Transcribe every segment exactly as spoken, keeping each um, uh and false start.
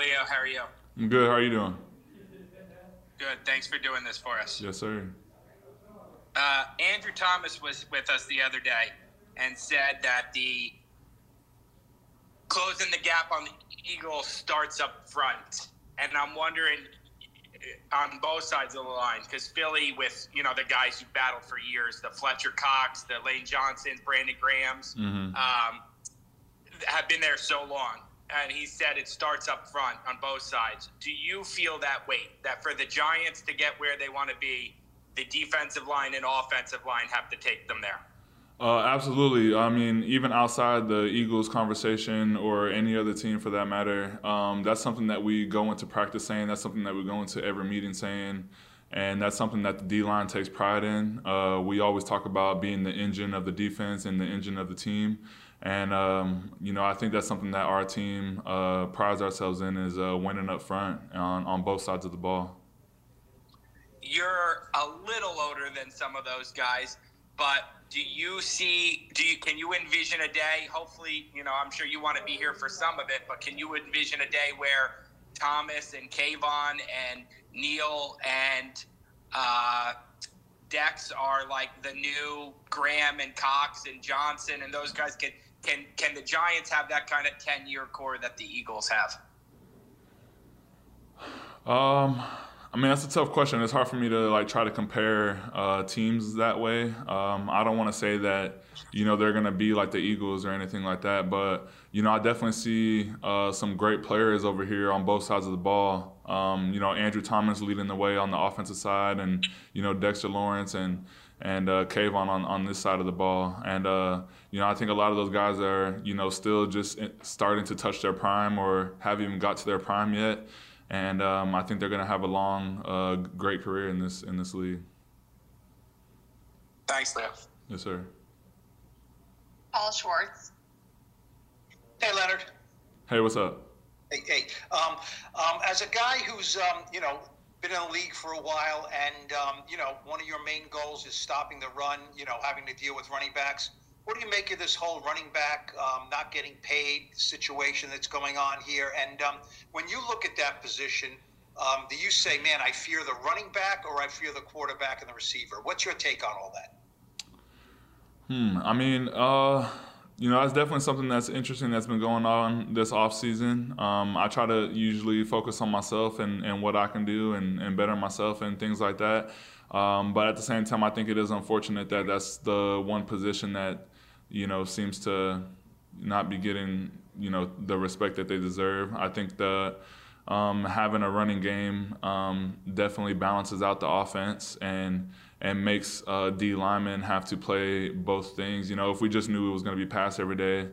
Leo. How are you? I'm good. How are you doing? Good. Thanks for doing this for us. Yes, sir. Uh, Andrew Thomas was with us the other day and said that the closing the gap on the Eagles starts up front. And I'm wondering on both sides of the line, because Philly with, you know, the guys who battled for years, the Fletcher Cox, the Lane Johnsons, Brandon Grahams, mm-hmm. um, have been there so long. And he said it starts up front on both sides. Do you feel that weight, that for the Giants to get where they want to be, the defensive line and offensive line have to take them there? Uh, absolutely. I mean, even outside the Eagles conversation or any other team for that matter, um, that's something that we go into practice saying. That's something that we go into every meeting saying. And that's something that the D-line takes pride in. Uh, we always talk about being the engine of the defense and the engine of the team. And, um, you know, I think that's something that our team uh, prides ourselves in is uh, winning up front on, on both sides of the ball. You're a little older than some of those guys, but do you see, do you, can you envision a day, hopefully, you know, I'm sure you want to be here for some of it, but can you envision a day where Thomas and Kayvon and Neil and uh, Dex are like the new Graham and Cox and Johnson and those guys? Can, can, can the Giants have that kind of ten-year core that the Eagles have? Um... I mean, that's a tough question. It's hard for me to like try to compare uh, teams that way. Um, I don't want to say that, you know, they're going to be like the Eagles or anything like that. But, you know, I definitely see uh, some great players over here on both sides of the ball. Um, you know, Andrew Thomas leading the way on the offensive side and, you know, Dexter Lawrence and and uh, Kayvon on, on this side of the ball. And, uh, you know, I think a lot of those guys are, you know, still just starting to touch their prime or haven't even got to their prime yet. And um, I think they're going to have a long, uh, great career in this in this league. Thanks, Leo. Yes, sir. Paul Schwartz. Hey, Leonard. Hey, what's up? Hey, hey. Um, um, as a guy who's um, you know been in the league for a while, and um, you know one of your main goals is stopping the run, you know having to deal with running backs. What do you make of this whole running back um, not getting paid situation that's going on here? And um, when you look at that position, um, do you say, man, I fear the running back or I fear the quarterback and the receiver? What's your take on all that? Hmm. I mean, uh, you know, that's definitely something that's interesting that's been going on this offseason. Um, I try to usually focus on myself and, and what I can do and, and better myself and things like that. Um, but at the same time, I think it is unfortunate that that's the one position that, you know, seems to not be getting, you know, the respect that they deserve. I think that um, having a running game um, definitely balances out the offense and and makes uh, D linemen have to play both things. You know, if we just knew it was going to be pass every day,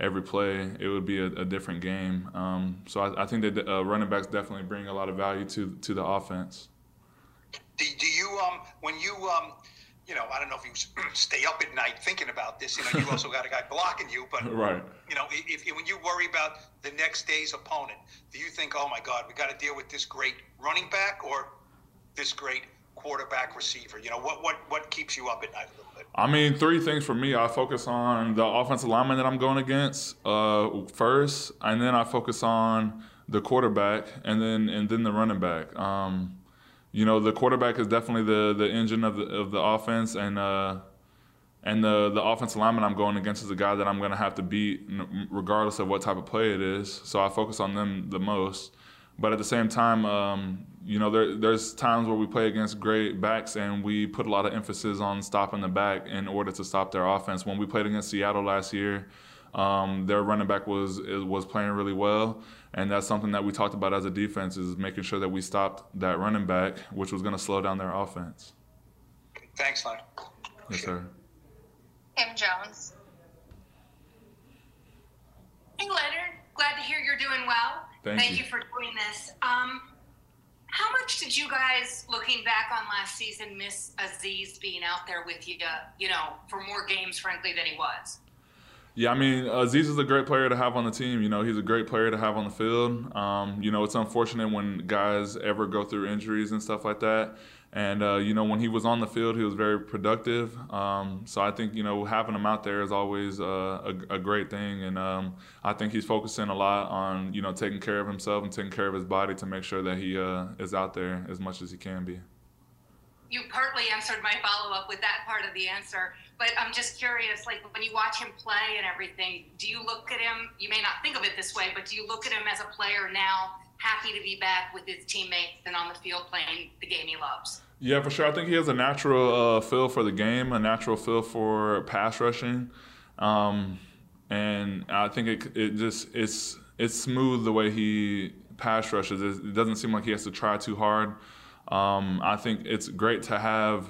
every play, it would be a, a different game. Um, so I, I think that uh, running backs definitely bring a lot of value to to the offense. Do, do you, um, when you, um, you know, I don't know if you stay up at night thinking about this, you know, you also got a guy blocking you, but, right. you know, if, if, when you worry about the next day's opponent, do you think, oh my God, we got to deal with this great running back or this great quarterback receiver? You know, what, what, what keeps you up at night a little bit? I mean, three things for me. I focus on the offensive lineman that I'm going against uh, first, and then I focus on the quarterback and then, and then the running back. Um, You know, the quarterback is definitely the, the engine of the of the offense, and uh, and the the offensive lineman I'm going against is the guy that I'm going to have to beat regardless of what type of play it is. So I focus on them the most. But at the same time, um, you know, there there's times where we play against great backs and we put a lot of emphasis on stopping the back in order to stop their offense. When we played against Seattle last year, um, their running back was was playing really well. And that's something that we talked about as a defense is making sure that we stopped that running back, which was going to slow down their offense. Thanks, Lon. Yes, sir. Kim Jones. Hey, Leonard. Glad to hear you're doing well. Thank, Thank you. you for doing this. Um, how much did you guys, looking back on last season, miss Aziz being out there with you, to, you know, for more games, frankly, than he was? Yeah, I mean, Aziz is a great player to have on the team. You know, he's a great player to have on the field. Um, you know, it's unfortunate when guys ever go through injuries and stuff like that. And, uh, you know, when he was on the field, he was very productive. Um, so I think, you know, having him out there is always uh, a, a great thing. And um, I think he's focusing a lot on, you know, taking care of himself and taking care of his body to make sure that he uh, is out there as much as he can be. You partly answered my follow-up with that part of the answer, but I'm just curious, like, when you watch him play and everything, do you look at him, you may not think of it this way, but do you look at him as a player now, happy to be back with his teammates and on the field playing the game he loves? Yeah, for sure. I think he has a natural uh, feel for the game, a natural feel for pass rushing, um, and I think it, it just, it's, it's smooth the way he pass rushes. It doesn't seem like he has to try too hard. Um, I think it's great to have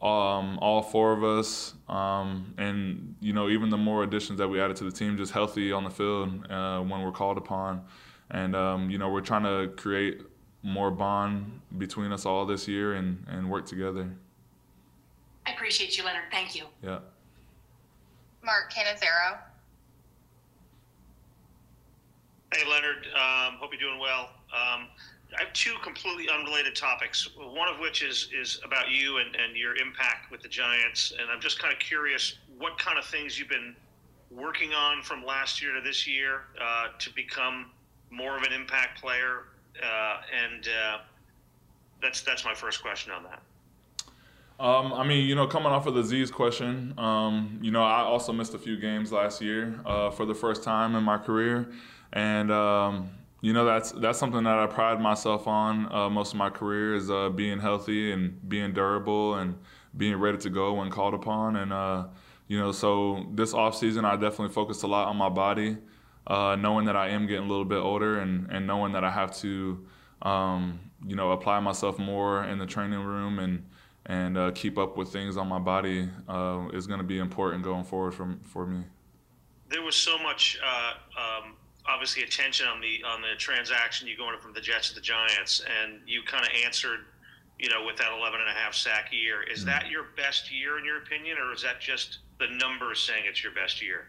um, all four of us, um, and you know, even the more additions that we added to the team, just healthy on the field uh, when we're called upon. And um, you know, we're trying to create more bond between us all this year and and work together. I appreciate you, Leonard. Thank you. Yeah. Mark Canizzaro. Hey, Leonard. Um, hope you're doing well. Um, I have two completely unrelated topics, one of which is is about you and, and your impact with the Giants. And I'm just kind of curious what kind of things you've been working on from last year to this year uh, to become more of an impact player. Uh, and uh, that's that's my first question on that. Um, I mean, you know, coming off of the Z's question, um, you know, I also missed a few games last year uh, for the first time in my career. And um, you know, that's that's something that I pride myself on uh, most of my career is uh, being healthy and being durable and being ready to go when called upon. And, uh, you know, so this offseason I definitely focused a lot on my body, uh, knowing that I am getting a little bit older and, and knowing that I have to, um, you know, apply myself more in the training room and, and uh, keep up with things on my body uh, is going to be important going forward for, for me. There was so much uh, um obviously attention on the on the transaction, you going from the Jets to the Giants, and you kind of answered, you know, with that eleven and a half sack year. Is mm-hmm. that your best year in your opinion, or is that just the numbers saying it's your best year?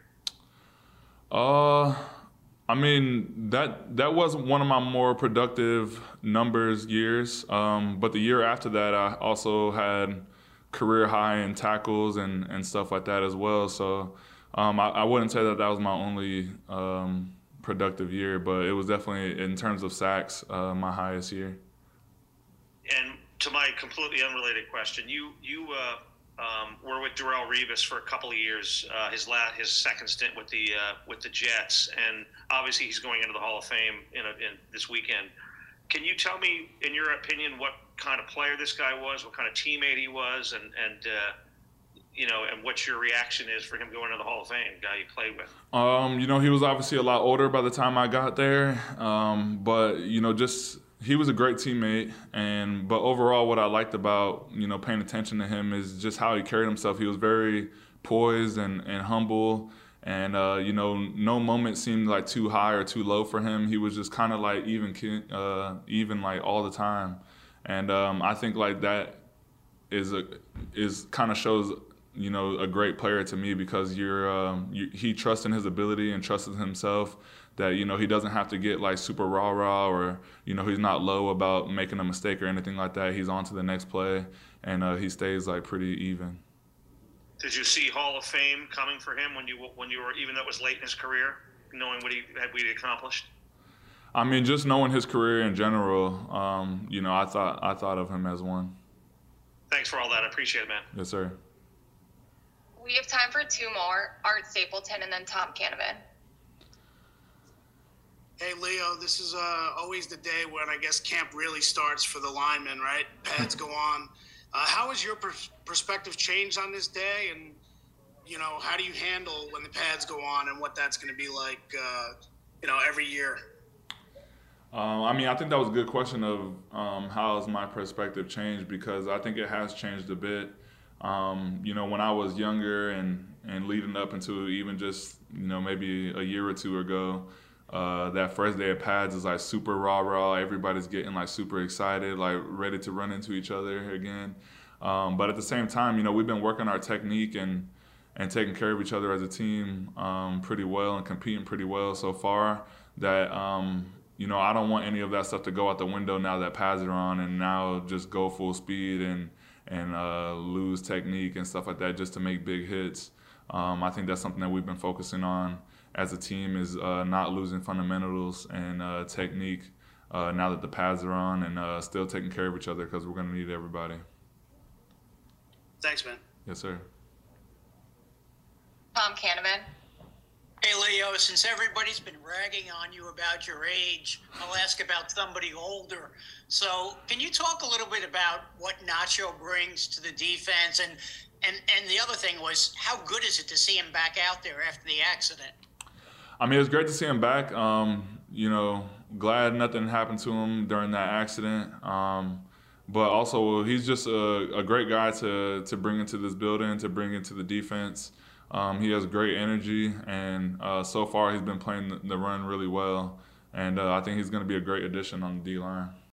Uh, I mean, that that was one of my more productive numbers years, um, but the year after that I also had career high in tackles and, and stuff like that as well. So um, I, I wouldn't say that that was my only um, – productive year, but it was definitely, in terms of sacks, uh, my highest year. And to my completely unrelated question, you you uh, um, were with Darrelle Revis for a couple of years, uh, his last, his second stint with the uh, with the Jets, and obviously he's going into the Hall of Fame in, a, in this weekend. Can you tell me, in your opinion, what kind of player this guy was, what kind of teammate he was, and and uh, you know, and what your reaction is for him going to the Hall of Fame, guy you played with? Um, you know, he was obviously a lot older by the time I got there. Um, but, you know, just he was a great teammate. And but overall, what I liked about, you know, paying attention to him is just how he carried himself. He was very poised and, and humble. And, uh, you know, no moment seemed like too high or too low for him. He was just kind of like even, uh, even like all the time. And um, I think like that is a, is kind of shows, you know, a great player to me, because you're um, you, he trusts in his ability and trusts in himself that, you know, he doesn't have to get like super rah-rah, or, you know, he's not low about making a mistake or anything like that. He's on to the next play, and uh, he stays like pretty even. Did you see Hall of Fame coming for him when you when you were, even though it was late in his career, knowing what he had we'd accomplished? I mean, just knowing his career in general, um, you know, I thought I thought of him as one. Thanks for all that. I appreciate it, man. Yes, sir. We have time for two more, Art Stapleton and then Tom Canavan. Hey, Leo, this is uh, always the day when I guess camp really starts for the linemen, right? Pads go on. Uh, how has your per perspective changed on this day? And, you know, how do you handle when the pads go on and what that's going to be like, uh, you know, every year? Um, I mean, I think that was a good question of um, how has my perspective changed, because I think it has changed a bit. Um, you know, when I was younger and, and leading up into even just, you know, maybe a year or two ago, uh, that first day of pads is like super rah-rah. Everybody's getting like super excited, like ready to run into each other again. Um, but at the same time, you know, we've been working our technique and, and taking care of each other as a team um, pretty well and competing pretty well so far that, um, you know, I don't want any of that stuff to go out the window now that pads are on and now just go full speed and, and uh, lose technique and stuff like that just to make big hits. Um, I think that's something that we've been focusing on as a team is uh, not losing fundamentals and uh, technique uh, now that the pads are on and uh, still taking care of each other because we're going to need everybody. Thanks, man. Yes, sir. Tom Canavan. Hey, Leo, since everybody's been ragging on you about your age, I'll ask about somebody older. So can you talk a little bit about what Nacho brings to the defense? And, and, and the other thing was, how good is it to see him back out there after the accident? I mean, it was great to see him back. Um, you know, glad nothing happened to him during that accident. Um, but also, he's just a, a great guy to, to bring into this building, to bring into the defense. Um, he has great energy, and uh, so far he's been playing the run really well. And uh, I think he's going to be a great addition on the D-line.